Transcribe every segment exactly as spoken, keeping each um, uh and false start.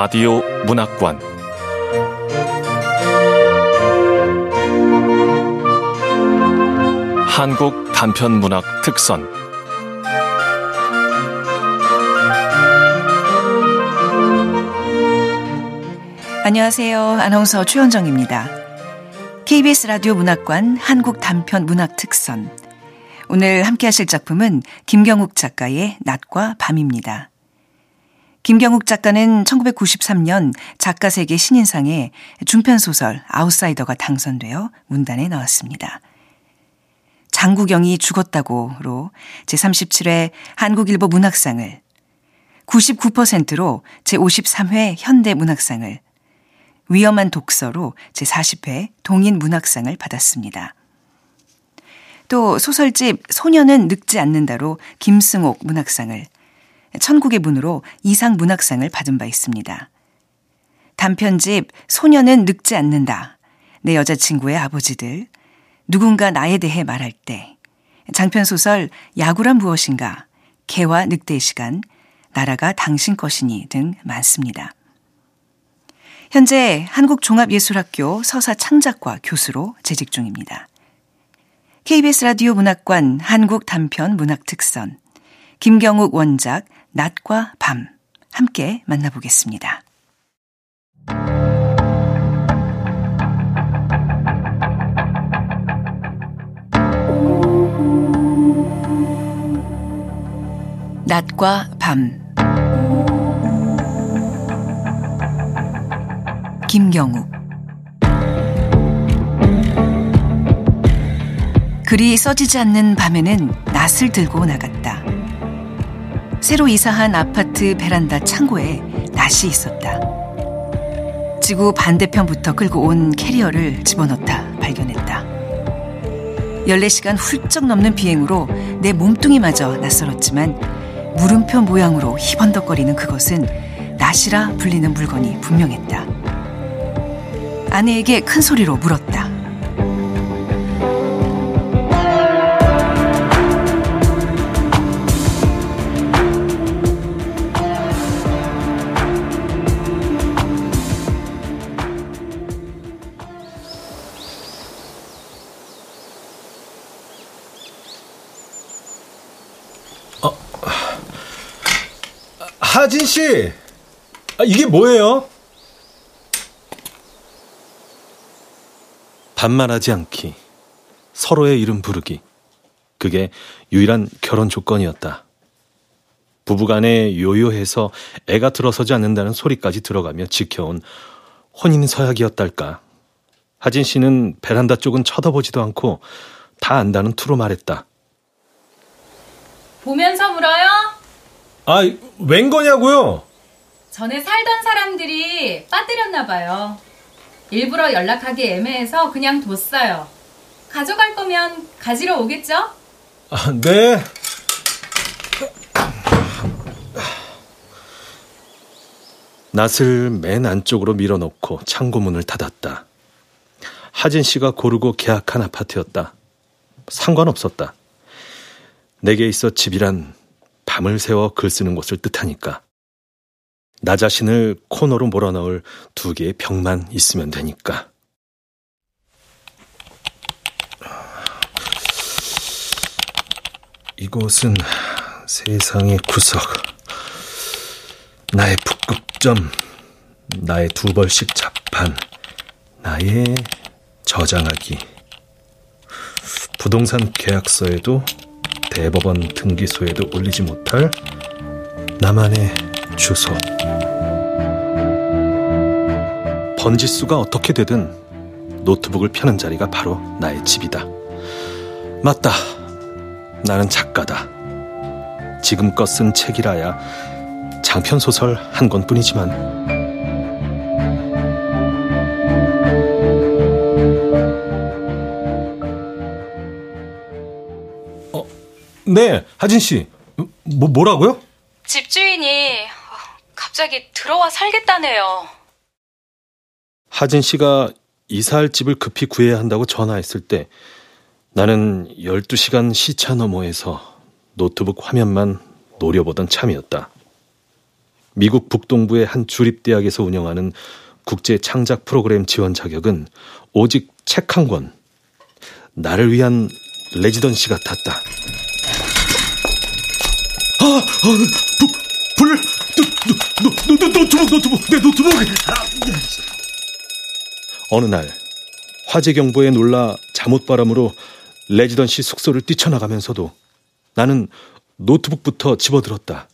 라디오 문학관 한국 단편문학 특선 안녕하세요. 아나운서 최현정입니다. 케이비에스 라디오 문학관 한국 단편문학 특선 오늘 함께 하실 작품은 김경욱 작가의 낫과 밤입니다. 김경욱 작가는 천구백구십삼 년 작가세계 신인상에 중편소설 아웃사이더가 당선되어 문단에 나왔습니다. 장국영이 죽었다고로 제삼십칠 회 한국일보 문학상을, 구십구 퍼센트로 제오십삼 회 현대문학상을, 위험한 독서로 제사십 회 동인문학상을 받았습니다. 또 소설집 소녀는 늙지 않는다로 김승옥 문학상을, 천국의 문으로 이상 문학상을 받은 바 있습니다. 단편집 소녀는 늙지 않는다, 내 여자친구의 아버지들, 누군가 나에 대해 말할 때, 장편소설 야구란 무엇인가, 개와 늑대의 시간, 나라가 당신 것이니 등 많습니다. 현재 한국종합예술학교 서사창작과 교수로 재직 중입니다. 케이비에스 라디오 문학관 한국 단편 문학 특선 김경욱 원작 낫과 밤 함께 만나보겠습니다. 낫과 밤 김경욱 글이 써지지 않는 밤에는 낫을 들고 나갔다. 새로 이사한 아파트 베란다 창고에 낫이 있었다. 지구 반대편부터 끌고 온 캐리어를 집어넣다 발견했다. 열네 시간 훌쩍 넘는 비행으로 내 몸뚱이마저 낯설었지만 물음표 모양으로 희번덕거리는 그것은 낫이라 불리는 물건이 분명했다. 아내에게 큰 소리로 물었다. 하진 씨, 아, 이게 뭐예요? 반말하지 않기, 서로의 이름 부르기, 그게 유일한 결혼 조건이었다. 부부간에 요요해서 애가 들어서지 않는다는 소리까지 들어가며 지켜온 혼인 서약이었달까. 하진 씨는 베란다 쪽은 쳐다보지도 않고 다 안다는 투로 말했다. 보면서 물어요? 아, 웬 거냐고요? 전에 살던 사람들이 빠뜨렸나 봐요. 일부러 연락하기 애매해서 그냥 뒀어요. 가져갈 거면 가지러 오겠죠? 아, 네. 낫을 맨 안쪽으로 밀어넣고 창고문을 닫았다. 하진 씨가 고르고 계약한 아파트였다. 상관없었다. 내게 있어 집이란 밤을 새워 글 쓰는 곳을 뜻하니까. 나 자신을 코너로 몰아넣을 두 개의 벽만 있으면 되니까. 이곳은 세상의 구석, 나의 북극점, 나의 두 벌씩 자판, 나의 저장하기. 부동산 계약서에도 대법원 등기소에도 올리지 못할 나만의 주소. 번지수가 어떻게 되든 노트북을 펴는 자리가 바로 나의 집이다. 맞다, 나는 작가다. 지금껏 쓴 책이라야 장편소설 한 권뿐이지만. 네, 하진 씨. 뭐, 뭐라고요? 집주인이 갑자기 들어와 살겠다네요. 하진 씨가 이사할 집을 급히 구해야 한다고 전화했을 때 나는 열두 시간 시차 너머에서 노트북 화면만 노려보던 참이었다. 미국 북동부의 한 주립대학에서 운영하는 국제 창작 프로그램 지원 자격은 오직 책 한 권, 나를 위한 레지던시 같았다. 아, 아, 불, 불, 노, 노, 노, 노트북, 노트북, 내 노트북. 어느 날 화재 경보에 놀라 잠옷바람으로 레지던시 숙소를 뛰쳐나가면서도 나는 노트북부터 집어들었다.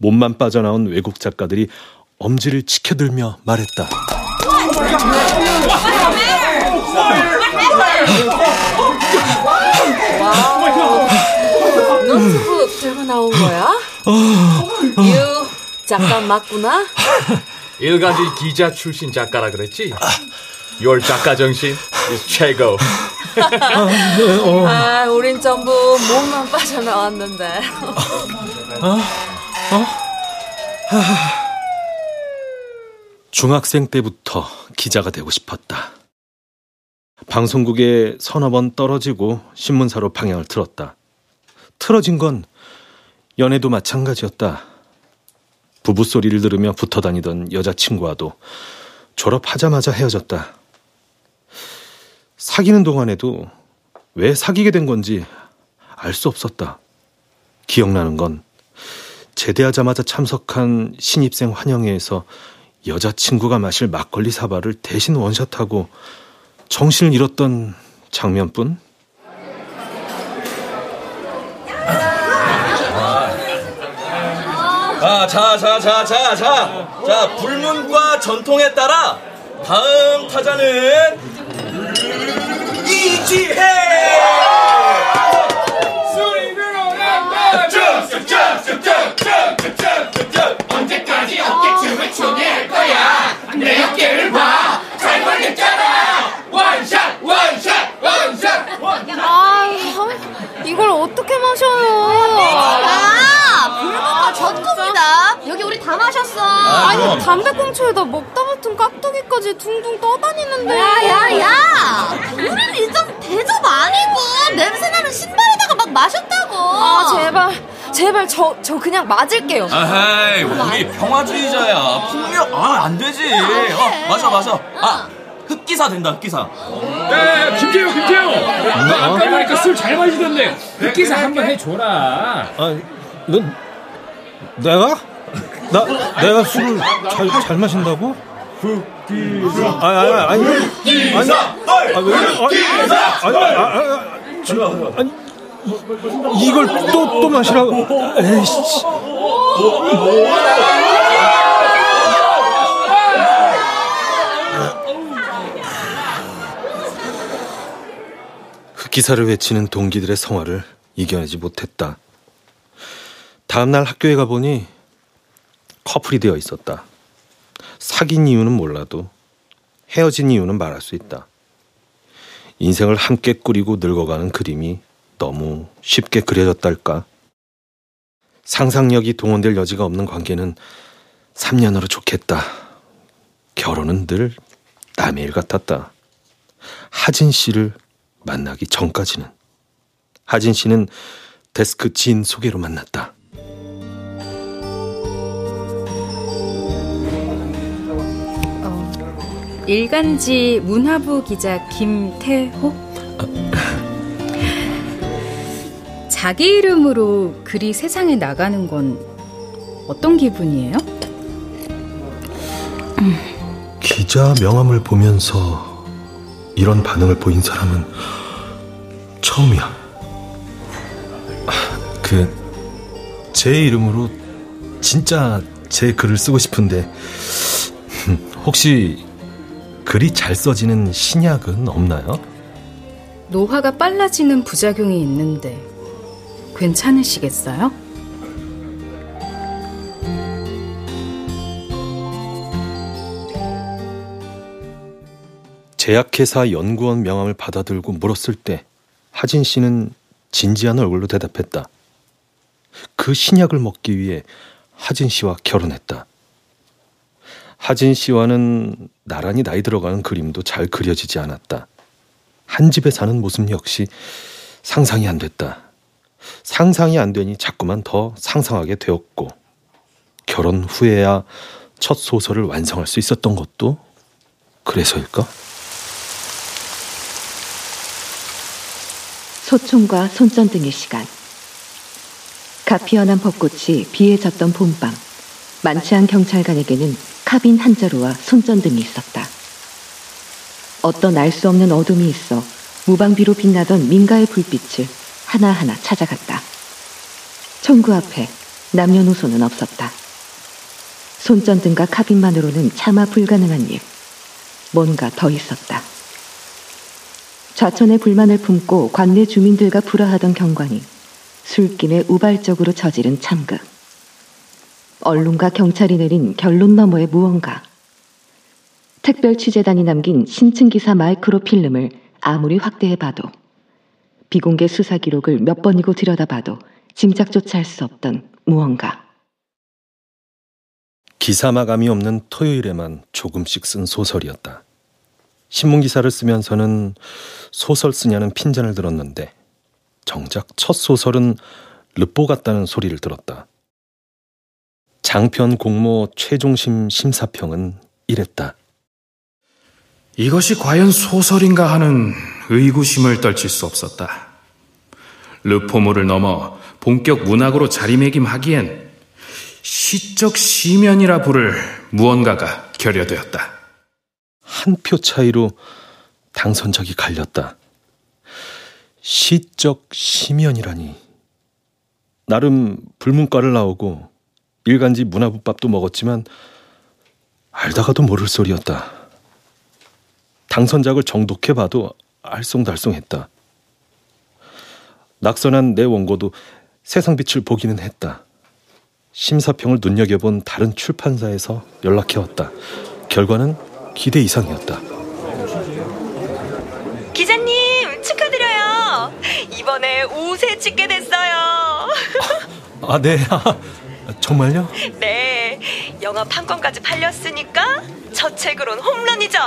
몸만 빠져나온 외국 작가들이 엄지를 치켜들며 말했다. 노트북 들고 나온 거야? 유 작가 맞구나? 일간지 기자 출신 작가라 그랬지? Your 작가 정신 is 최고. 아, 우린 전부 몸만 빠져나왔는데. 어? 어? 중학생 때부터 기자가 되고 싶었다. 방송국에 서너 번 떨어지고 신문사로 방향을 틀었다. 틀어진 건 연애도 마찬가지였다. 부부 소리를 들으며 붙어 다니던 여자친구와도 졸업하자마자 헤어졌다. 사귀는 동안에도 왜 사귀게 된 건지 알 수 없었다. 기억나는 건 제대하자마자 참석한 신입생 환영회에서 여자친구가 마실 막걸리 사발을 대신 원샷하고 정신을 잃었던 장면뿐? 아, 자, 자, 자, 자, 자, 자, 불문과 전통에 따라 다음 타자는 이지혜! 언제까지 어깨춤을 추게 할 거야? 내 어깨를 봐! 잘 걸렸잖아! 원샷! 원샷! 원샷! 원샷! 아, 이걸 어떻게 마셔요? 아, 전통이다. 여기 우리 다 마셨어. 아, 아니 담배꽁초에다 먹다 붙은 깍두기까지 둥둥 떠다니는데. 야야야, 우리는 일단 대접 아니고 냄새나는 신발에다가 막 마셨다고. 아 제발 제발 저, 저 그냥 맞을게요. 아이 우리 평화주의자야. 폭력 아 안되지. 어, 맞아 맞아. 어. 아 흑기사 된다 흑기사. 야 김재호 김재호 나 아까 보니까 술 잘 마시던데 흑기사 한번 해줘라. 넌 내가? 나 내가 술을 잘, 잘 마신다고? 흑기사. 아니 아니 아니. 흑기사. 흑기사. 아니 아니 아니. 이걸 또 또 마시라고. 에이씨. 흑기사를 외치는 동기들의 성화를 이겨내지 못했다. 다음날 학교에 가보니 커플이 되어 있었다. 사귄 이유는 몰라도 헤어진 이유는 말할 수 있다. 인생을 함께 꾸리고 늙어가는 그림이 너무 쉽게 그려졌달까. 상상력이 동원될 여지가 없는 관계는 삼 년으로 좋겠다. 결혼은 늘 남의 일 같았다. 하진 씨를 만나기 전까지는. 하진 씨는 데스크 지인 소개로 만났다. 일간지 문화부 기자 김태호. 자기 이름으로 글이 세상에 나가는 건 어떤 기분이에요? 기자 명함을 보면서 이런 반응을 보인 사람은 처음이야. 그 제 이름으로 진짜 제 글을 쓰고 싶은데 혹시 글이 잘 써지는 신약은 없나요? 노화가 빨라지는 부작용이 있는데 괜찮으시겠어요? 제약회사 연구원 명함을 받아들고 물었을 때 하진 씨는 진지한 얼굴로 대답했다. 그 신약을 먹기 위해 하진 씨와 결혼했다. 하진 씨와는 나란히 나이 들어가는 그림도 잘 그려지지 않았다. 한 집에 사는 모습 역시 상상이 안 됐다. 상상이 안 되니 자꾸만 더 상상하게 되었고 결혼 후에야 첫 소설을 완성할 수 있었던 것도 그래서일까? 소총과 손전등의 시간. 갓 피어난 벚꽃이 비에 젖던 봄밤, 만취한 경찰관에게는 카빈 한 자루와 손전등이 있었다. 어떤 알 수 없는 어둠이 있어 무방비로 빛나던 민가의 불빛을 하나하나 찾아갔다. 총구 앞에 남녀노소는 없었다. 손전등과 카빈만으로는 차마 불가능한 일, 뭔가 더 있었다. 좌천의 불만을 품고 관내 주민들과 불화하던 경관이 술김에 우발적으로 저지른 참극. 언론과 경찰이 내린 결론 너머의 무언가. 특별 취재단이 남긴 심층 기사 마이크로필름을 아무리 확대해봐도, 비공개 수사 기록을 몇 번이고 들여다봐도 짐작조차 할 수 없던 무언가. 기사 마감이 없는 토요일에만 조금씩 쓴 소설이었다. 신문기사를 쓰면서는 소설 쓰냐는 핀잔을 들었는데 정작 첫 소설은 르뽀 같다는 소리를 들었다. 장편 공모 최종심 심사평은 이랬다. 이것이 과연 소설인가 하는 의구심을 떨칠 수 없었다. 르포모를 넘어 본격 문학으로 자리매김하기엔 시적 시면이라 부를 무언가가 결여되었다. 한 표 차이로 당선작이 갈렸다. 시적 시면이라니. 나름 불문과를 나오고 일간지 문화국밥도 먹었지만 알다가도 모를 소리였다. 당선작을 정독해봐도 알쏭달쏭했다. 낙선한 내 원고도 세상빛을 보기는 했다. 심사평을 눈여겨본 다른 출판사에서 연락해왔다. 결과는 기대 이상이었다. 기자님, 축하드려요. 이번에 오 세 찍게 됐어요. 아, 아, 네. 아, 정말요? 네. 영화 판권까지 팔렸으니까 저 책으론 홈런이죠.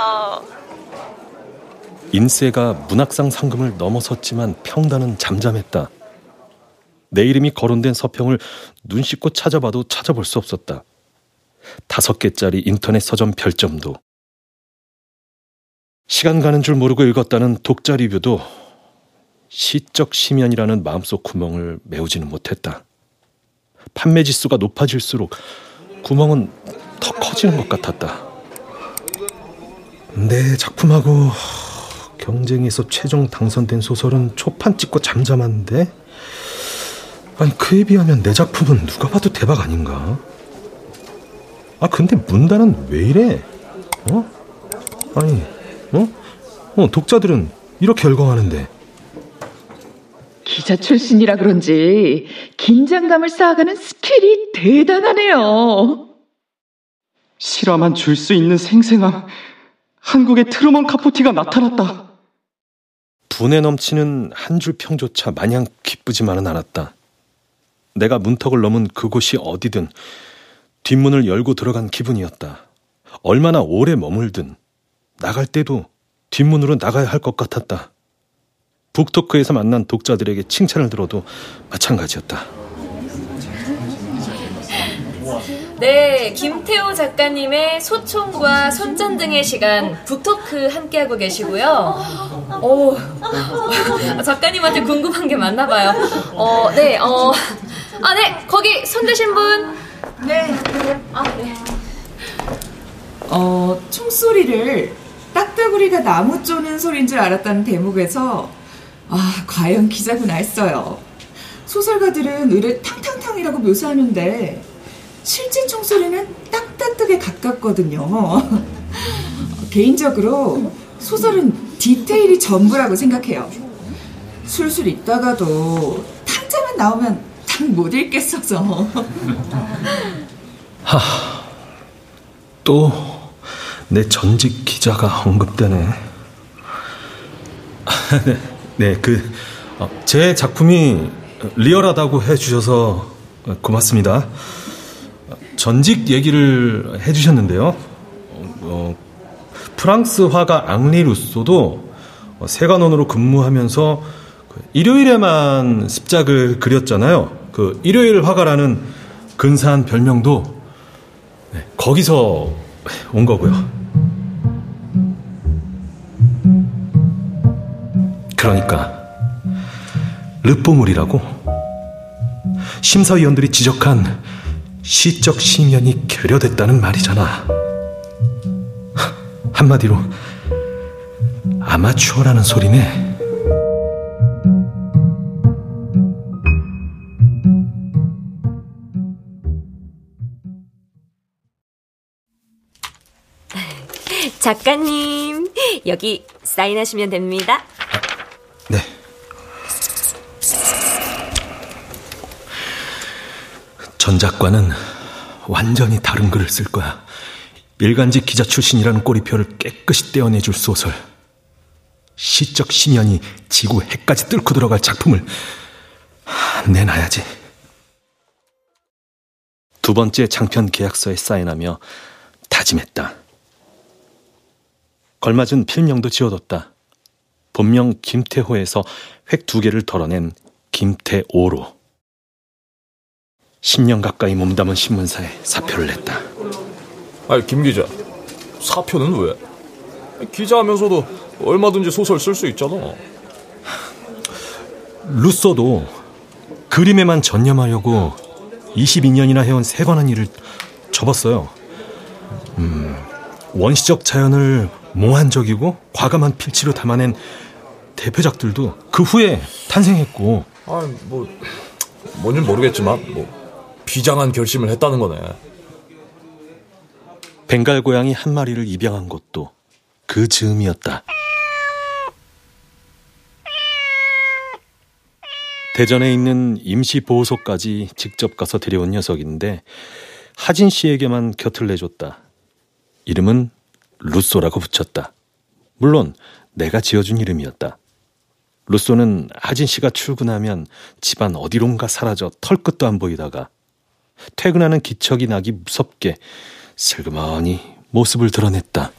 인세가 문학상 상금을 넘어섰지만 평단은 잠잠했다. 내 이름이 거론된 서평을 눈 씻고 찾아봐도 찾아볼 수 없었다. 다섯 개짜리 인터넷 서점 별점도, 시간 가는 줄 모르고 읽었다는 독자 리뷰도 시적 심연이라는 마음속 구멍을 메우지는 못했다. 판매 지수가 높아질수록 구멍은 더 커지는 것 같았다. 내 작품하고 경쟁에서 최종 당선된 소설은 초판 찍고 잠잠한데, 아니 그에 비하면 내 작품은 누가 봐도 대박 아닌가? 아 근데 문단은 왜 이래? 어? 아니 어? 어 독자들은 이렇게 열광하는데. 기자 출신이라 그런지 긴장감을 쌓아가는 스킬이 대단하네요. 실화만 줄 수 있는 생생함. 한국의 트루먼 카포티가 나타났다. 분에 넘치는 한 줄 평조차 마냥 기쁘지만은 않았다. 내가 문턱을 넘은 그곳이 어디든 뒷문을 열고 들어간 기분이었다. 얼마나 오래 머물든 나갈 때도 뒷문으로 나가야 할 것 같았다. 북토크에서 만난 독자들에게 칭찬을 들어도 마찬가지였다. 네, 김태호 작가님의 소총과 손전등의 시간 북토크 함께하고 계시고요. 오, 작가님한테 궁금한 게 많나 봐요. 어, 네, 어, 아, 네, 거기 손 드신 분. 네, 아, 네. 어, 총소리를 딱따구리가 나무 쪼는 소리인 줄 알았다는 대목에서 아, 과연 기자구나 했어요. 소설가들은 의뢰 탕탕탕이라고 묘사하는데 실제 총소리는 딱딱하게 가깝거든요. 개인적으로 소설은 디테일이 전부라고 생각해요. 술술 읽다가도 탕자만 나오면 딱 못 읽겠어서. 하, 또 내 전직 기자가 언급되네. 네, 그 제 작품이 리얼하다고 해주셔서 고맙습니다. 전직 얘기를 해주셨는데요. 어, 프랑스 화가 앙리 루소도 세관원으로 근무하면서 일요일에만 습작을 그렸잖아요. 그 일요일 화가라는 근사한 별명도 거기서 온 거고요. 그러니까 르포물이라고 심사위원들이 지적한 시적 심연이 결여됐다는 말이잖아. 한마디로 아마추어라는 소리네. 작가님, 여기 사인하시면 됩니다. 네. 전작과는 완전히 다른 글을 쓸 거야. 일간지 기자 출신이라는 꼬리표를 깨끗이 떼어내줄 소설. 시적 심연이 지구 핵까지 뚫고 들어갈 작품을 내놔야지. 두 번째 장편 계약서에 사인하며 다짐했다. 걸맞은 필명도 지어뒀다. 본명 김태호에서 획 두 개를 덜어낸 김태오로. 십 년 가까이 몸담은 신문사에 사표를 냈다. 아니, 김 기자, 사표는 왜? 기자하면서도 얼마든지 소설 쓸 수 있잖아. 루소도 그림에만 전념하려고 이십이 년이나 해온 세관한 일을 접었어요. 음, 원시적 자연을 몽환적이고 과감한 필치로 담아낸 대표작들도 그 후에 탄생했고. 아, 뭐 뭔진 모르겠지만 뭐 비장한 결심을 했다는 거네. 벵갈 고양이 한 마리를 입양한 것도 그 즈음이었다. 대전에 있는 임시보호소까지 직접 가서 데려온 녀석인데 하진 씨에게만 곁을 내줬다. 이름은 루소라고 붙였다. 물론 내가 지어준 이름이었다. 루소는 하진 씨가 출근하면 집안 어디론가 사라져 털끝도 안 보이다가 퇴근하는 기척이 나기 무섭게 슬그머니 모습을 드러냈다.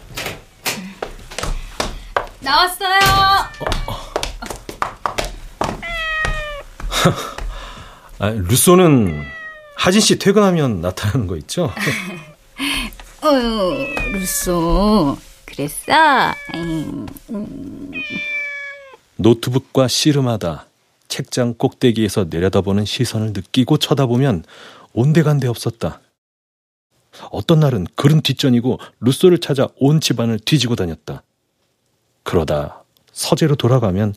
나왔어요. 어, 어. 아, 루소는 하진 씨 퇴근하면 나타나는 거 있죠? 어휴, 루소 그랬어? 음, 음. 노트북과 씨름하다 책장 꼭대기에서 내려다보는 시선을 느끼고 쳐다보면 온데간데 없었다. 어떤 날은 그름 뒷전이고 루소를 찾아 온 집안을 뒤지고 다녔다. 그러다 서재로 돌아가면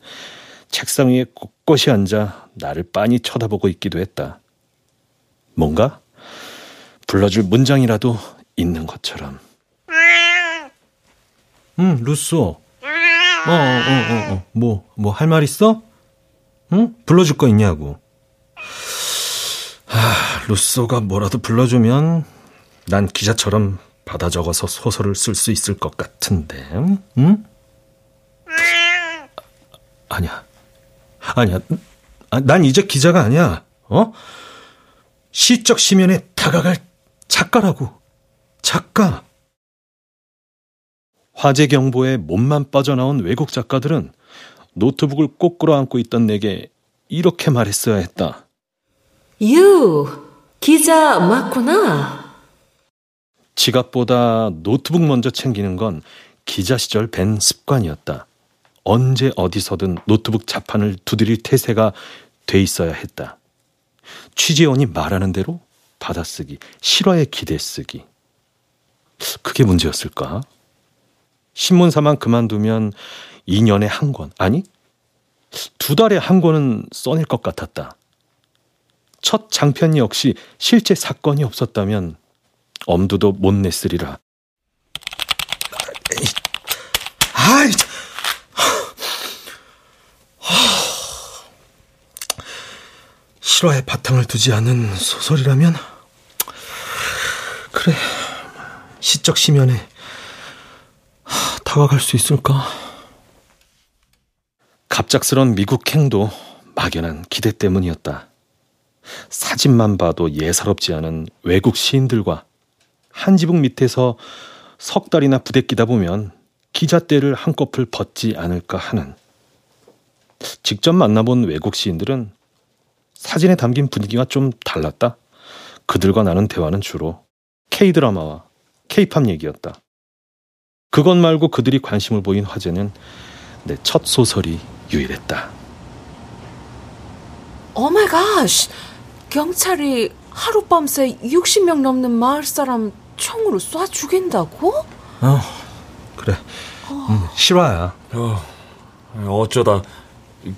책상 위에 꼿꼿이 앉아 나를 빤히 쳐다보고 있기도 했다. 뭔가 불러줄 문장이라도 있는 것처럼. 응, 루소. 어, 어, 어, 어. 뭐, 뭐 할 말 있어? 응? 불러줄 거 있냐고. 아, 루소가 뭐라도 불러주면 난 기자처럼 받아 적어서 소설을 쓸 수 있을 것 같은데. 응? 아니야. 아니야. 난 이제 기자가 아니야. 어? 시적 심연에 다가갈 작가라고. 작가. 화재 경보에 몸만 빠져나온 외국 작가들은 노트북을 꼭 끌어안고 있던 내게 이렇게 말했어야 했다. 유, 기자 맞구나. 지갑보다 노트북 먼저 챙기는 건 기자 시절 밴 습관이었다. 언제 어디서든 노트북 자판을 두드릴 태세가 돼 있어야 했다. 취재원이 말하는 대로 받아쓰기, 실화에 기대쓰기. 그게 문제였을까? 신문사만 그만두면 이 년에 한 권, 아니 두 달에 한 권은 써낼 것 같았다. 첫 장편 역시 실제 사건이 없었다면 엄두도 못 냈으리라. 아이, 실화에 바탕을 두지 않은 소설이라면 그래, 시적 심연에 다가갈 수 있을까? 갑작스런 미국행도 막연한 기대 때문이었다. 사진만 봐도 예사롭지 않은 외국 시인들과 한 지붕 밑에서 석 달이나 부대끼다 보면 기자때를 한꺼풀 벗지 않을까 하는. 직접 만나본 외국 시인들은 사진에 담긴 분위기가 좀 달랐다. 그들과 나눈 대화는 주로 K드라마와 케이팝 얘기였다. 그것 말고 그들이 관심을 보인 화제는 내 첫 소설이 유일했다. 오 마이 갓! 경찰이 하룻밤새 육십 명 넘는 마을 사람 총으로 쏴 죽인다고? 어, 그래. 어. 응, 실화야. 어, 어쩌다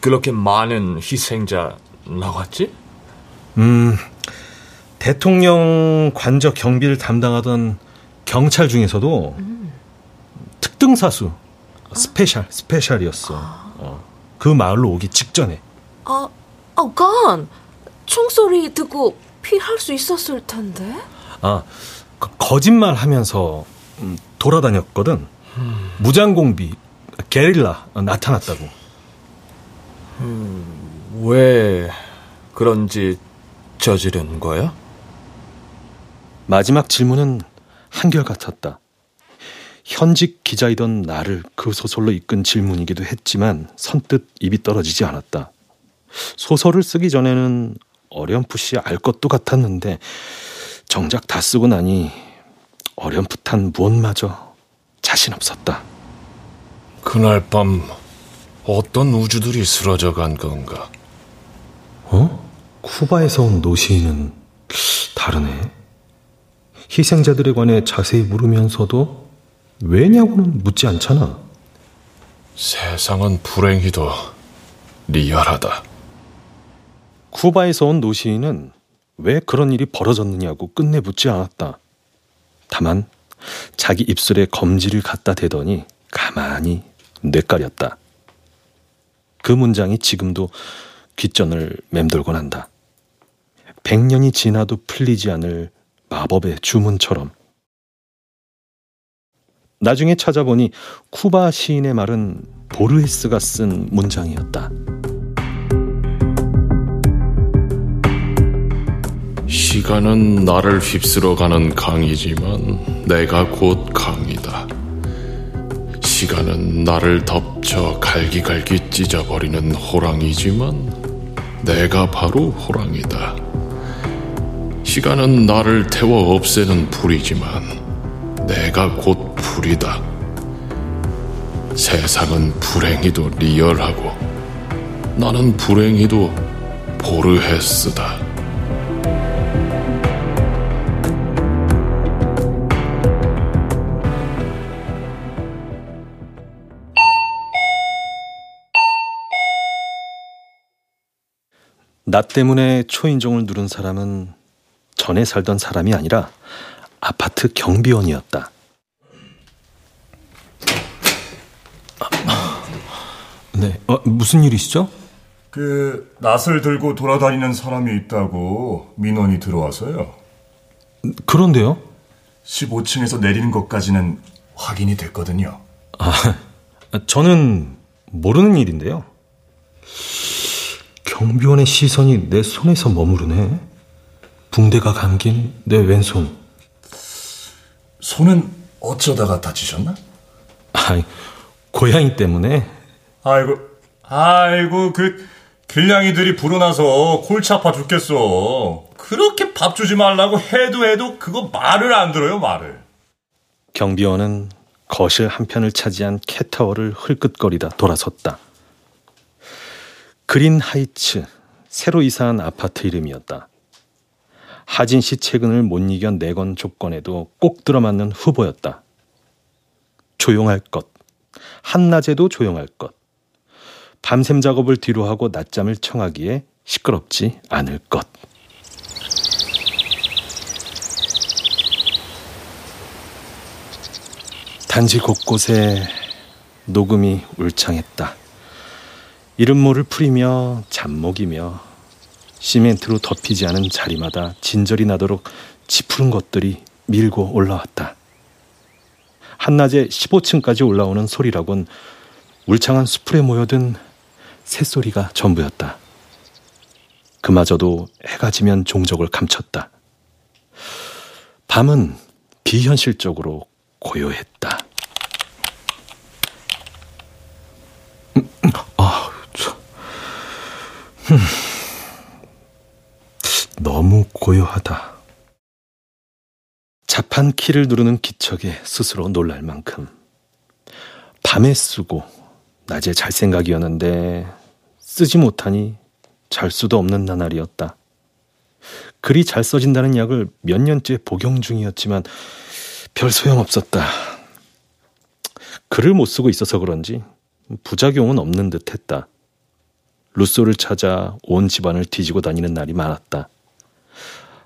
그렇게 많은 희생자 나왔지? 음, 대통령 관저 경비를 담당하던 경찰 중에서도 음. 특등사수, 아. 스페셜, 스페셜이었어. 아. 어, 그 마을로 오기 직전에. 아, 아, 간! 총소리 듣고 피할 수 있었을 텐데. 아, 그 거짓말 하면서 음, 돌아다녔거든. 음. 무장공비, 게릴라 어, 나타났다고. 음, 왜 그런지 저지른 거야? 마지막 질문은 한결같았다. 현직 기자이던 나를 그 소설로 이끈 질문이기도 했지만 선뜻 입이 떨어지지 않았다. 소설을 쓰기 전에는 어렴풋이 알 것도 같았는데 정작 다 쓰고 나니 어렴풋한 무언마저 자신 없었다. 그날 밤 어떤 우주들이 쓰러져 간 건가? 어? 쿠바에서 온 노시인은 다르네. 희생자들에 관해 자세히 물으면서도 왜냐고는 묻지 않잖아. 세상은 불행히 더 리얼하다. 쿠바에서 온 노시인은 왜 그런 일이 벌어졌느냐고 끝내 묻지 않았다. 다만 자기 입술에 검지를 갖다 대더니 가만히 뇌까렸다. 그 문장이 지금도 귓전을 맴돌곤 한다. 백년이 지나도 풀리지 않을 마법의 주문처럼. 나중에 찾아보니 쿠바 시인의 말은 보르헤스가 쓴 문장이었다. 시간은 나를 휩쓸어 가는 강이지만 내가 곧 강이다. 시간은 나를 덮쳐 갈기갈기 찢어버리는 호랑이지만 내가 바로 호랑이다. 시간은 나를 태워 없애는 불이지만 내가 곧 불이다. 세상은 불행히도 리얼하고 나는 불행히도 보르헤스다. 나 때문에 초인종을 누른 사람은 전에 살던 사람이 아니라 아파트 경비원이었다. 네, 어, 무슨 일이시죠? 그 낫을 들고 돌아다니는 사람이 있다고 민원이 들어와서요. 그런데요? 십오 층에서 내리는 것까지는 확인이 됐거든요. 아, 저는 모르는 일인데요. 경비원의 시선이 내 손에서 머무르네. 붕대가 감긴 내 왼손. 손은 어쩌다가 다치셨나? 아이, 고양이 때문에. 아이고, 아이고, 그 길냥이들이 불어나서 골치 아파 죽겠어. 그렇게 밥 주지 말라고 해도 해도 그거 말을 안 들어요, 말을. 경비원은 거실 한편을 차지한 캣타워를 흘끗거리다 돌아섰다. 그린 하이츠, 새로 이사한 아파트 이름이었다. 하진 씨 최근을 못 이겨내건 조건에도 꼭 들어맞는 후보였다. 조용할 것, 한낮에도 조용할 것, 밤샘 작업을 뒤로하고 낮잠을 청하기에 시끄럽지 않을 것. 단지 곳곳에 녹음이 울창했다. 이름 모를 풀이며 잡목이며 시멘트로 덮이지 않은 자리마다 진절이 나도록 지푸른 것들이 밀고 올라왔다. 한낮에 십오 층까지 올라오는 소리라곤 울창한 수풀에 모여든 새소리가 전부였다. 그마저도 해가 지면 종적을 감췄다. 밤은 비현실적으로 고요했다. 아, 참. 너무 고요하다. 단 키를 누르는 기척에 스스로 놀랄 만큼 밤에 쓰고 낮에 잘 생각이었는데 쓰지 못하니 잘 수도 없는 나날이었다. 글이 잘 써진다는 약을 몇 년째 복용 중이었지만 별 소용없었다. 글을 못 쓰고 있어서 그런지 부작용은 없는 듯 했다. 루소를 찾아 온 집안을 뒤지고 다니는 날이 많았다.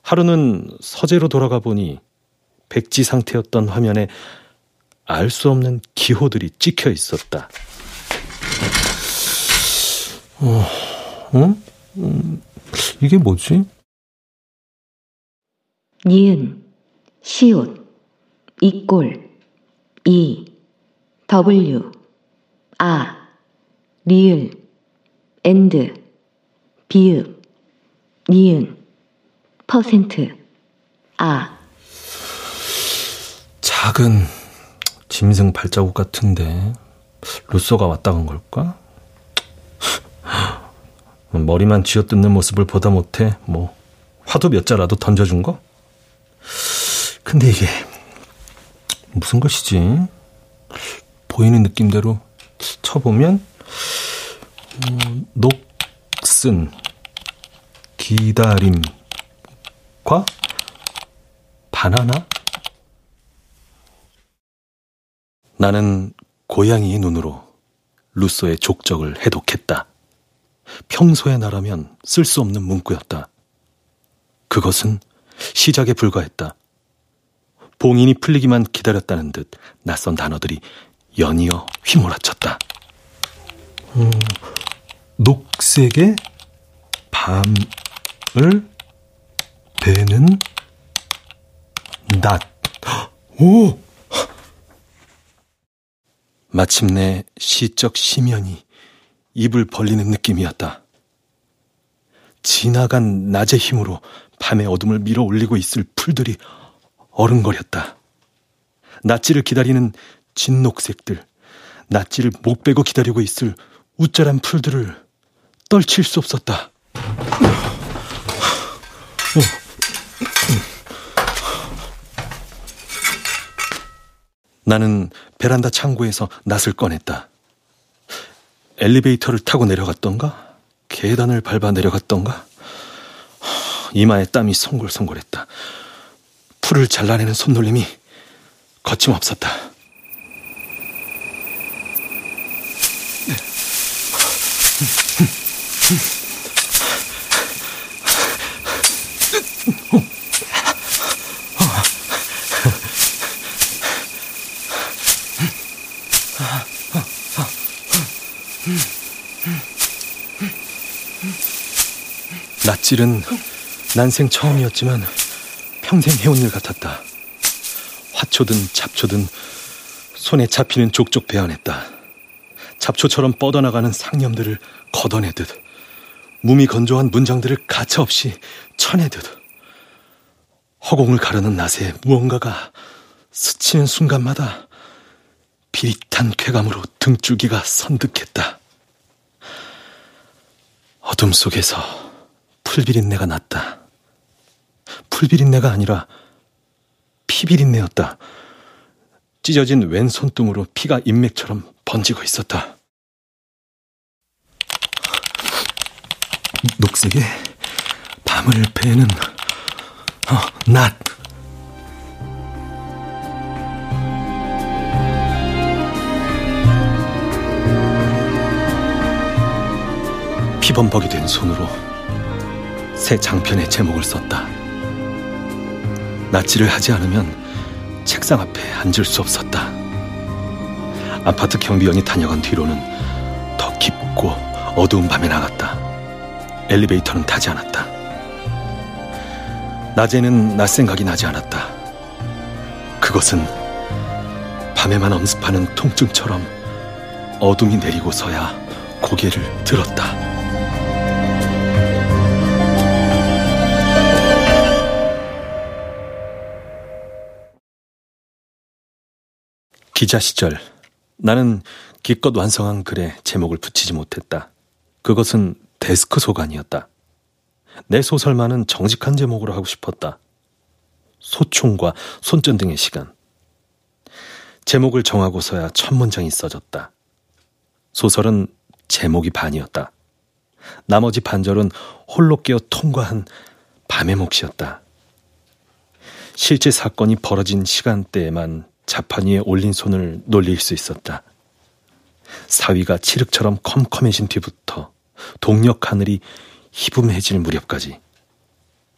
하루는 서재로 돌아가 보니 백지 상태였던 화면에 알 수 없는 기호들이 찍혀 있었다. 어, 어? 음, 이게 뭐지? 니은, 시옷, 이꼴, 이, 더블유, 아, 리을, 엔드, 비읍, 니은, 퍼센트, 아. 작은 짐승 발자국 같은데 루소가 왔다 간 걸까? 머리만 쥐어뜯는 모습을 보다 못해 뭐 화도 몇 자라도 던져준 거? 근데 이게 무슨 것이지? 보이는 느낌대로 쳐보면 음, 녹슨, 기다림과 바나나? 나는 고양이의 눈으로 루소의 족적을 해독했다. 평소에 나라면 쓸 수 없는 문구였다. 그것은 시작에 불과했다. 봉인이 풀리기만 기다렸다는 듯 낯선 단어들이 연이어 휘몰아쳤다. 음, 녹색의 밤을 베는 낮. 오! 마침내 시적 심연이 입을 벌리는 느낌이었다. 지나간 낮의 힘으로 밤의 어둠을 밀어올리고 있을 풀들이 어른거렸다. 낯질을 기다리는 진녹색들, 낯질을 목 빼고 기다리고 있을 웃자란 풀들을 떨칠 수 없었다. 나는 베란다 창고에서 낫을 꺼냈다. 엘리베이터를 타고 내려갔던가? 계단을 밟아 내려갔던가? 이마에 땀이 송골송골했다. 풀을 잘라내는 손놀림이 거침없었다. 낯질은 난생 처음이었지만 평생 해온 일 같았다. 화초든 잡초든 손에 잡히는 족족 베어냈다. 잡초처럼 뻗어나가는 상념들을 걷어내듯, 몸이 건조한 문장들을 가차없이 쳐내듯, 허공을 가르는 낫에 무언가가 스치는 순간마다 비릿한 쾌감으로 등줄기가 선득했다. 어둠 속에서 풀비린내가 났다. 풀비린내가 아니라 피비린내였다. 찢어진 왼손등으로 피가 인맥처럼 번지고 있었다. 녹색의 밤을 베는 어, 낮. 피범벅이 된 손으로 새 장편의 제목을 썼다. 낯질을 하지 않으면 책상 앞에 앉을 수 없었다. 아파트 경비원이 다녀간 뒤로는 더 깊고 어두운 밤에 나갔다. 엘리베이터는 타지 않았다. 낮에는 낮 생각이 나지 않았다. 그것은 밤에만 엄습하는 통증처럼 어둠이 내리고서야 고개를 들었다. 기자 시절 나는 기껏 완성한 글에 제목을 붙이지 못했다. 그것은 데스크 소관이었다. 내 소설만은 정직한 제목으로 하고 싶었다. 소총과 손전 등의 시간. 제목을 정하고서야 첫 문장이 써졌다. 소설은 제목이 반이었다. 나머지 반절은 홀로 깨어 통과한 밤의 몫이었다. 실제 사건이 벌어진 시간대에만 자판위에 올린 손을 놀릴 수 있었다. 사위가 칠흑처럼 컴컴해진 뒤부터 동력 하늘이 희붐해질 무렵까지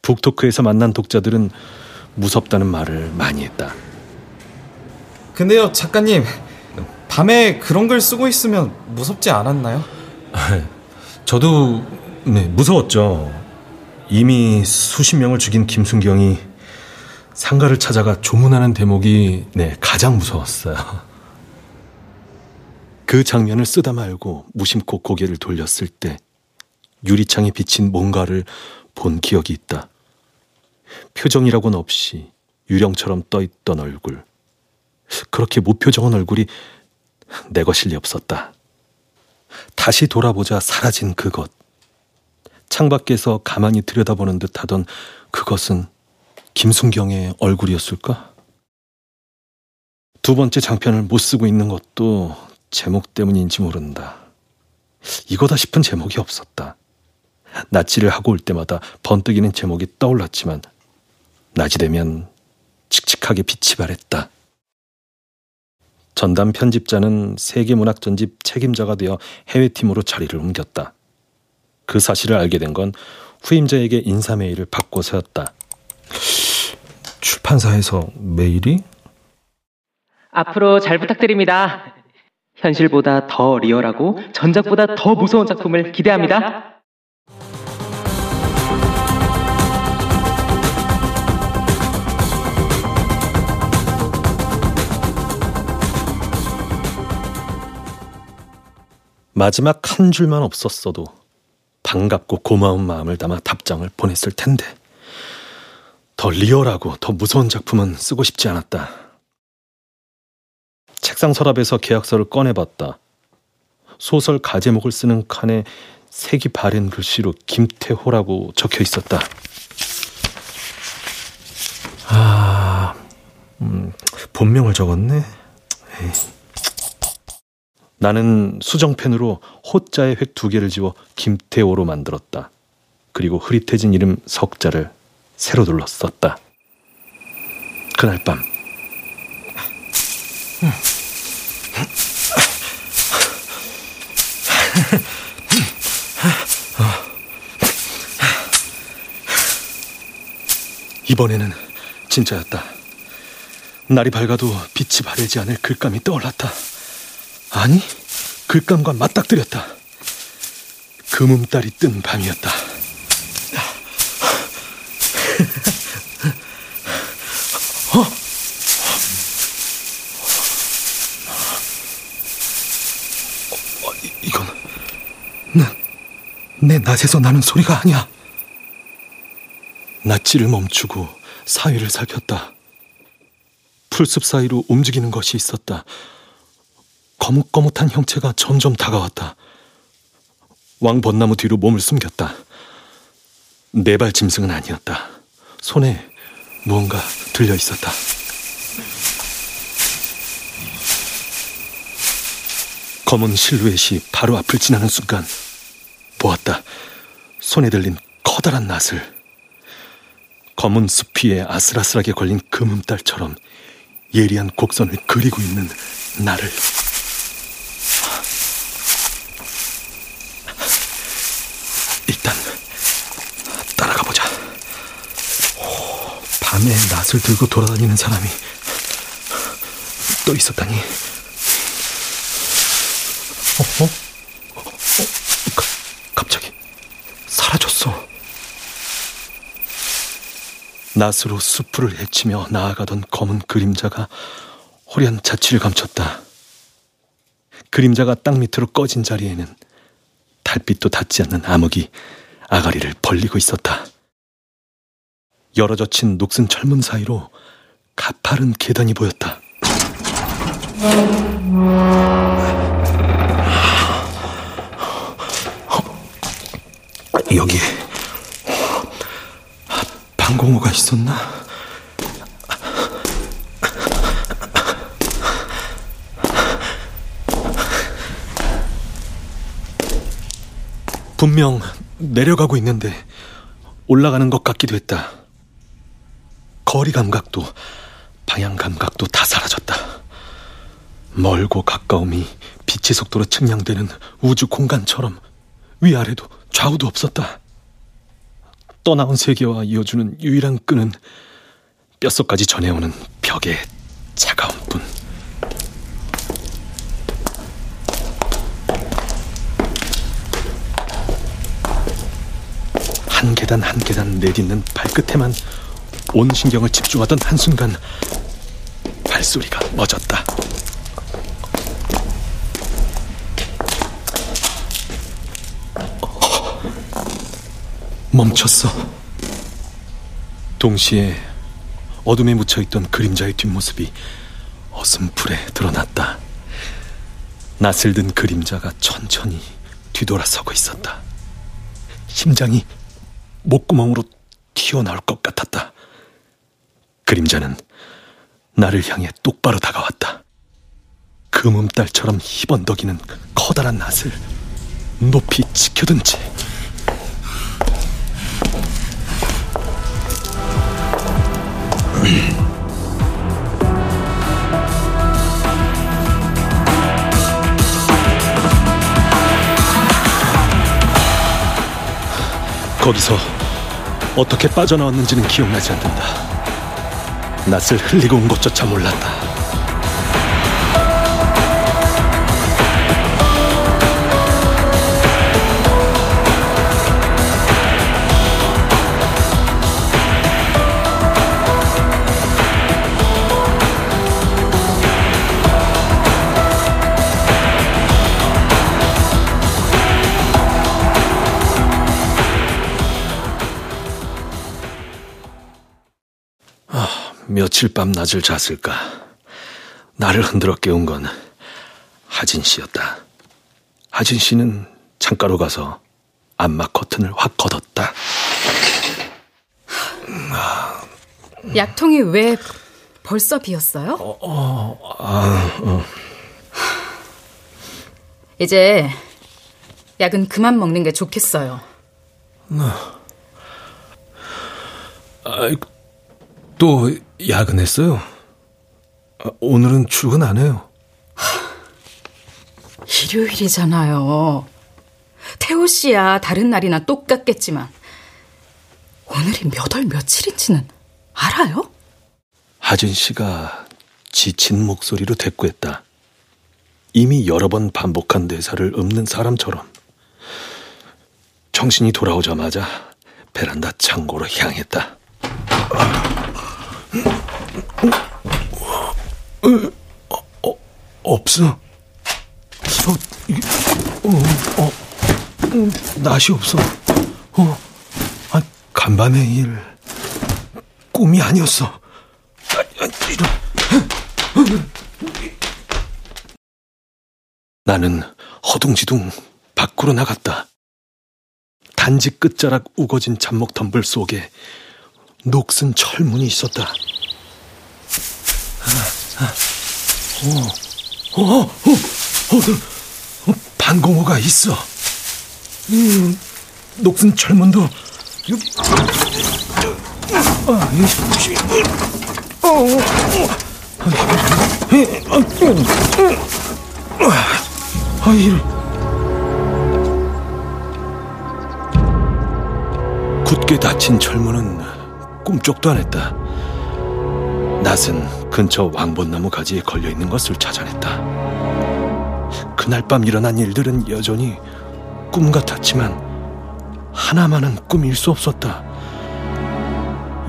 북토크에서 만난 독자들은 무섭다는 말을 많이 했다. 근데요 작가님, 밤에 그런 글 쓰고 있으면 무섭지 않았나요? 저도 네, 무서웠죠. 이미 수십 명을 죽인 김순경이 상가를 찾아가 조문하는 대목이 네, 가장 무서웠어요. 그 장면을 쓰다 말고 무심코 고개를 돌렸을 때 유리창에 비친 뭔가를 본 기억이 있다. 표정이라고는 없이 유령처럼 떠있던 얼굴. 그렇게 무표정한 얼굴이 내 것일 리 없었다. 다시 돌아보자 사라진 그것. 창밖에서 가만히 들여다보는 듯하던 그것은 김순경의 얼굴이었을까? 두 번째 장편을 못 쓰고 있는 것도 제목 때문인지 모른다. 이거다 싶은 제목이 없었다. 낯질을 하고 올 때마다 번뜩이는 제목이 떠올랐지만 낮이 되면 칙칙하게 빛이 바랬다. 전담 편집자는 세계문학전집 책임자가 되어 해외팀으로 자리를 옮겼다. 그 사실을 알게 된 건 후임자에게 인사 메일을 받고서였다. 출판사에서 메일이? 앞으로 잘 부탁드립니다. 현실보다 더 리얼하고 전작보다 더 무서운 작품을 기대합니다. 마지막 한 줄만 없었어도 반갑고 고마운 마음을 담아 답장을 보냈을 텐데 더 리얼하고 더 무서운 작품은 쓰고 싶지 않았다. 책상 서랍에서 계약서를 꺼내봤다. 소설 가제목을 쓰는 칸에 색이 바랜 글씨로 김태호라고 적혀 있었다. 아, 음, 본명을 적었네. 에이. 나는 수정펜으로 호자의 획 두 개를 지워 김태호로 만들었다. 그리고 흐릿해진 이름 석자를 새로 둘러썼다. 그날 밤 이번에는 진짜였다. 날이 밝아도 빛이 바래지 않을 글감이 떠올랐다. 아니, 글감과 맞닥뜨렸다. 금음달이 뜬 밤이었다. 어? 이건 난, 내 낯에서 나는 소리가 아니야. 낯질을 멈추고 사위를 살폈다. 풀숲 사이로 움직이는 것이 있었다. 거뭇거뭇한 형체가 점점 다가왔다. 왕벚나무 뒤로 몸을 숨겼다. 네 발 짐승은 아니었다. 손에 무언가 들려 있었다. 검은 실루엣이 바로 앞을 지나는 순간 보았다. 손에 들린 커다란 낫을. 검은 숲 위에 아슬아슬하게 걸린 금음달처럼 예리한 곡선을 그리고 있는 나를. 일단 따라가 보자. 밤에 낫을 들고 돌아다니는 사람이 또 있었다니. 어? 어? 어? 가, 갑자기 사라졌어. 낫으로 수풀을 헤치며 나아가던 검은 그림자가 호련 자취를 감췄다. 그림자가 땅 밑으로 꺼진 자리에는 달빛도 닿지 않는 암흑이 아가리를 벌리고 있었다. 열어젖힌 녹슨 철문 사이로 가파른 계단이 보였다. 여기 방공호가 있었나? 분명 내려가고 있는데 올라가는 것 같기도 했다. 거리 감각도 방향 감각도 다 사라졌다. 멀고 가까움이 빛의 속도로 측량되는 우주 공간처럼 위아래도 좌우도 없었다. 떠나온 세계와 이어주는 유일한 끈은 뼛속까지 전해오는 벽의 차가움뿐. 한 계단 한 계단 내딛는 발끝에만 온 신경을 집중하던 한순간 발소리가 멎었다. 멈췄어. 동시에 어둠에 묻혀있던 그림자의 뒷모습이 어슴풀에 드러났다. 낯을 든 그림자가 천천히 뒤돌아서고 있었다. 심장이 목구멍으로 튀어나올 것 같았다. 그림자는 나를 향해 똑바로 다가왔다. 금음달처럼 희번덕이는 커다란 낯을 높이 치켜든 채 거기서 어떻게 빠져나왔는지는 기억나지 않는다. 낯을 흘리고 온 것조차 몰랐다. 며칠 밤낮을 잤을까. 나를 흔들어 깨운 건 하진 씨였다. 하진 씨는 창가로 가서 암막 커튼을 확 걷었다. 약통이 왜 벌써 비었어요? 어, 어, 아, 어. 이제 약은 그만 먹는 게 좋겠어요. 아, 아이고. 또 야근했어요? 오늘은 출근 안 해요. 일요일이잖아요. 태호 씨야 다른 날이나 똑같겠지만 오늘이 몇 월 며칠인지는 알아요? 하진 씨가 지친 목소리로 대꾸했다. 이미 여러 번 반복한 대사를 읊는 사람처럼. 정신이 돌아오자마자 베란다 창고로 향했다. 어, 어, 없어. 어, 어, 어, 낯이 없어. 어, 아, 간밤의 일 꿈이 아니었어. 아, 아, 이런. 나는 허둥지둥 밖으로 나갔다. 단지 끝자락 우거진 잡목 덤불 속에 녹슨 철문이 있었다. 아, 아, 오, 오, 오, 오, 오, 반공호가 있어. 음, 녹슨 철문도 여기. 아, 역시. 어, 어, 아, 이런. 굳게 닫힌 철문은 꿈쩍도 안 했다. 낫은 근처 왕벚나무 가지에 걸려있는 것을 찾아냈다. 그날 밤 일어난 일들은 여전히 꿈 같았지만 하나만은 꿈일 수 없었다.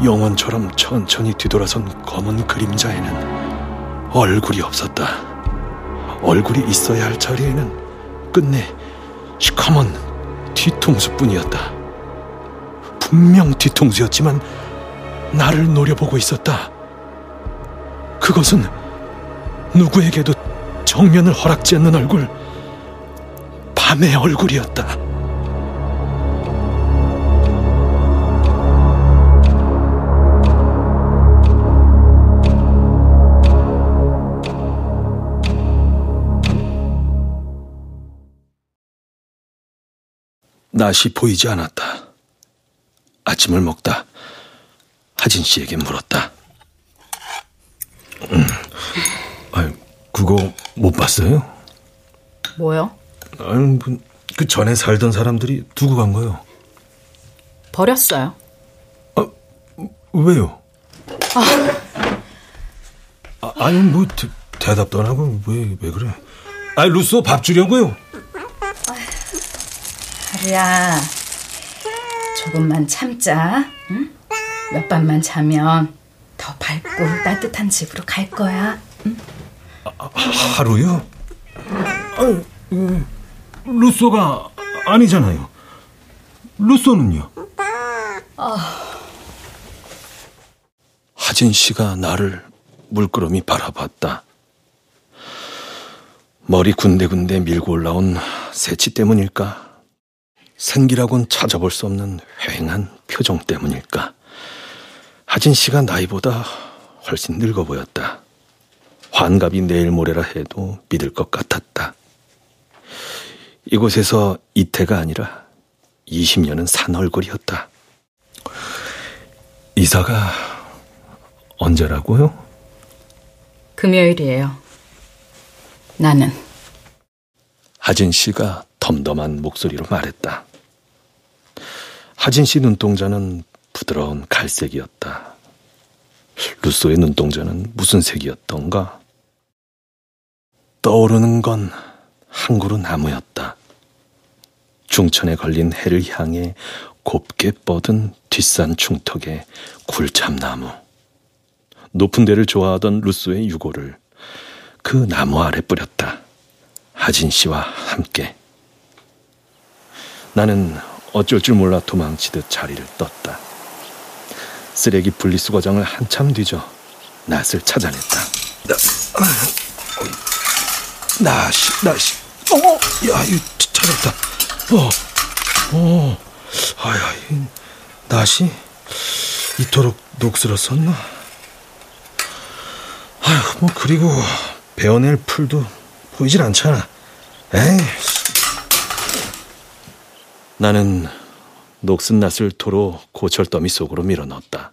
영혼처럼 천천히 뒤돌아선 검은 그림자에는 얼굴이 없었다. 얼굴이 있어야 할 자리에는 끝내 시커먼 뒤통수뿐이었다. 분명 뒤통수였지만 나를 노려보고 있었다. 그것은 누구에게도 정면을 허락지 않는 얼굴, 밤의 얼굴이었다. 낫이 보이지 않았다. 아침을 먹다 하진 씨에게 물었다. 음. 아니, 그거 못 봤어요? 뭐요? 아니, 그 전에 살던 사람들이 두고 간 거요. 버렸어요. 아, 왜요? 아. 아, 아니, 뭐 대, 대답도 안 하고 왜, 왜 그래? 아니, 루소 밥 주려고요. 하루야, 조금만 참자. 응? 몇 밤만 자면 더 밝고 따뜻한 집으로 갈 거야. 응? 아, 하루요? 아유, 음, 루소가 아니잖아요. 루소는요? 어... 하진 씨가 나를 물끄러미 바라봤다. 머리 군데군데 밀고 올라온 새치 때문일까? 생기라곤 찾아볼 수 없는 휑한 표정 때문일까? 하진 씨가 나이보다 훨씬 늙어 보였다. 환갑이 내일 모레라 해도 믿을 것 같았다. 이곳에서 이태가 아니라 이십 년은 산 얼굴이었다. 이사가 언제라고요? 금요일이에요. 나는. 하진 씨가 덤덤한 목소리로 말했다. 하진 씨 눈동자는 부드러운 갈색이었다. 루소의 눈동자는 무슨 색이었던가? 떠오르는 건 한 그루 나무였다. 중천에 걸린 해를 향해 곱게 뻗은 뒷산 중턱의 굴참나무. 높은 데를 좋아하던 루소의 유골을 그 나무 아래 뿌렸다. 하진 씨와 함께. 나는 어쩔 줄 몰라 도망치듯 자리를 떴다. 쓰레기 분리수거장을 한참 뒤져 낫을 찾아냈다. 낫이, 낫이. 어, 야, 이거 찾았다. 어, 어, 아야, 이 낫이 이토록 녹슬었었나? 아휴, 뭐 그리고 베어낼 풀도 보이질 않잖아. 에이. 나는 녹슨 낫을 도로 고철더미 속으로 밀어넣었다.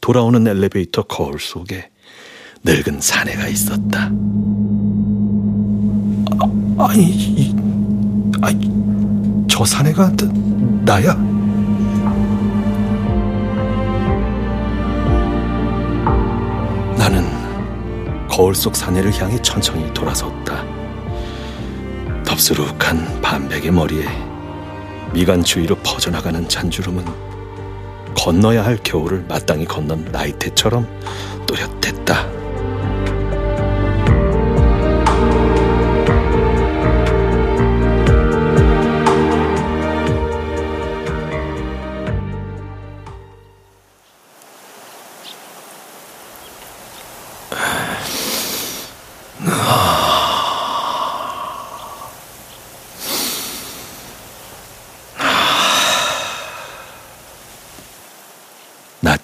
돌아오는 엘리베이터 거울 속에 늙은 사내가 있었다. 아, 아니, 이, 아니, 저 사내가 나야? 나는 거울 속 사내를 향해 천천히 돌아섰다. 덥수룩한 반백의 머리에 미간 주위로 퍼져나가는 잔주름은 건너야 할 겨울을 마땅히 건넌 나이테처럼 또렷했다.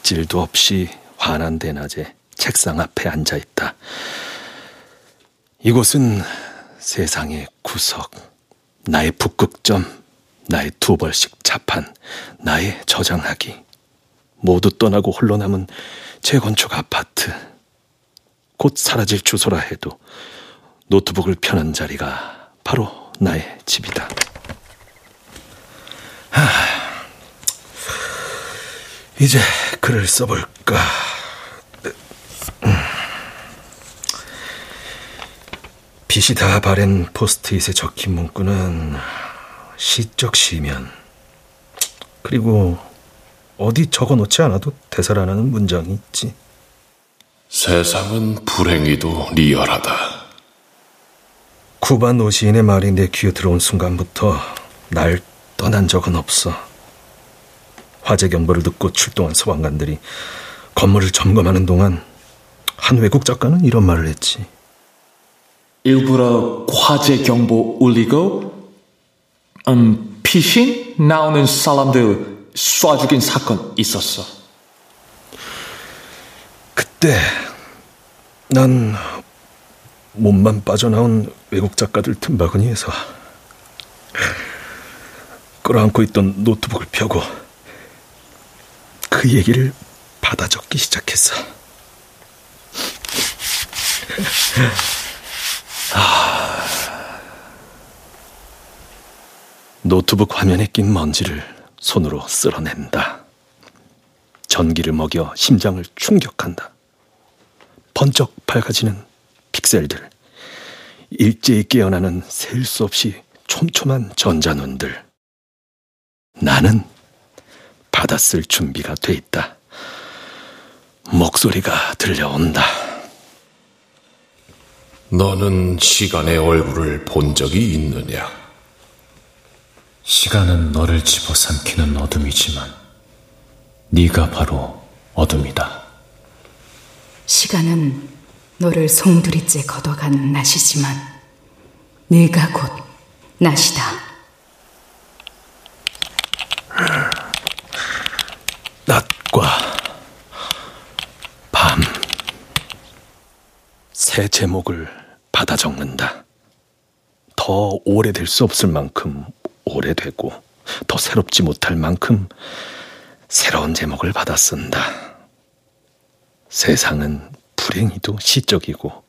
질도 없이 환한 대낮에 책상 앞에 앉아있다. 이곳은 세상의 구석, 나의 북극점, 나의 두 벌씩 자판, 나의 저장하기. 모두 떠나고 홀로 남은 재건축 아파트. 곧 사라질 주소라 해도 노트북을 펴는 자리가 바로 나의 집이다. 하... 이제 글을 써볼까. 빛이 다 바랜 포스트잇에 적힌 문구는 시적 시면, 그리고 어디 적어놓지 않아도 되살아나는 문장이 있지. 세상은 불행히도 리얼하다. 쿠바 노시인의 말이 내 귀에 들어온 순간부터 날 떠난 적은 없어. 화재 경보를 듣고 출동한 소방관들이 건물을 점검하는 동안 한 외국 작가는 이런 말을 했지. 일부러 화재 경보 울리고 음, 피신 나오는 사람들 쏴 죽인 사건 있었어. 그때 난 몸만 빠져나온 외국 작가들 틈바구니에서 끌어안고 있던 노트북을 펴고 그 얘기를 받아 적기 시작했어. 아... 노트북 화면에 낀 먼지를 손으로 쓸어낸다. 전기를 먹여 심장을 충격한다. 번쩍 밝아지는 픽셀들, 일제히 깨어나는 셀 수 없이 촘촘한 전자눈들. 나는 받아쓸 준비가 돼 있다. 목소리가 들려온다. 너는 시간의 얼굴을 본 적이 있느냐? 시간은 너를 집어삼키는 어둠이지만 네가 바로 어둠이다. 시간은 너를 송두리째 걷어가는 낫이지만 네가 곧 낫이다. 낫과 밤. 새 제목을 받아 적는다. 더 오래될 수 없을 만큼 오래되고 더 새롭지 못할 만큼 새로운 제목을 받아 쓴다. 세상은 불행히도 시적이고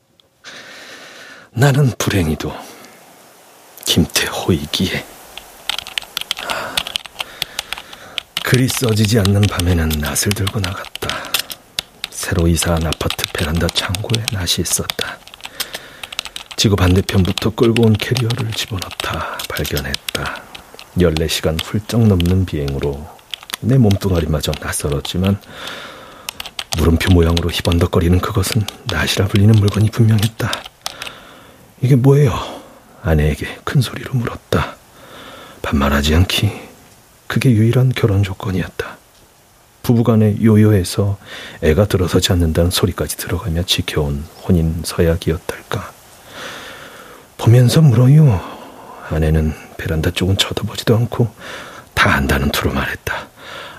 나는 불행히도 김태호이기에. 글이 써지지 않는 밤에는 낫을 들고 나갔다. 새로 이사한 아파트 베란다 창고에 낫이 있었다. 지구 반대편부터 끌고 온 캐리어를 집어넣다 발견했다. 열네 시간 훌쩍 넘는 비행으로 내 몸뚱아리마저 낯설었지만 물음표 모양으로 희번덕거리는 그것은 낫이라 불리는 물건이 분명했다. 이게 뭐예요? 아내에게 큰 소리로 물었다. 반말하지 않기. 그게 유일한 결혼 조건이었다. 부부간의 요요에서 애가 들어서지 않는다는 소리까지 들어가며 지켜온 혼인 서약이었달까. 보면서 물어요. 아내는 베란다 쪽은 쳐다보지도 않고 다 안다는 투로 말했다.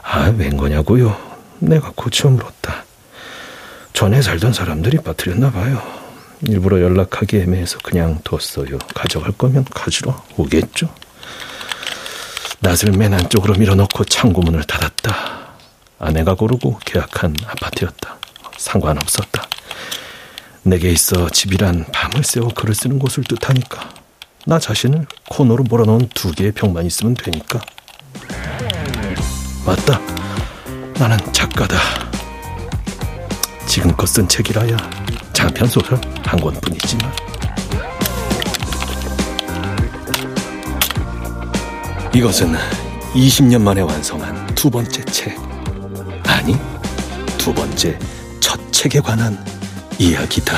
아, 웬 거냐고요? 내가 고쳐 물었다. 전에 살던 사람들이 빠뜨렸나 봐요. 일부러 연락하기 애매해서 그냥 뒀어요. 가져갈 거면 가지러 오겠죠. 낫을 맨 안쪽으로 밀어넣고 창고문을 닫았다. 아내가 고르고 계약한 아파트였다. 상관없었다. 내게 있어 집이란 밤을 새워 글을 쓰는 곳을 뜻하니까 나 자신을 코너로 몰아넣은 두 개의 벽만 있으면 되니까. 맞다. 나는 작가다. 지금껏 쓴 책이라야 장편소설 한 권뿐이지만. 이것은 이십 년 만에 완성한 두 번째 책, 아니 두 번째 첫 책에 관한 이야기다.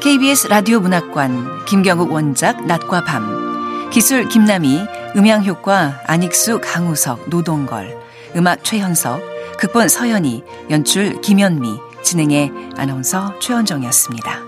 케이비에스 라디오 문학관, 김경욱 원작 낫과 밤, 기술 김남희, 음향효과 안익수, 강우석, 노동걸, 음악 최현석, 극본 서현희, 연출 김현미, 진행의 아나운서 최원정이었습니다.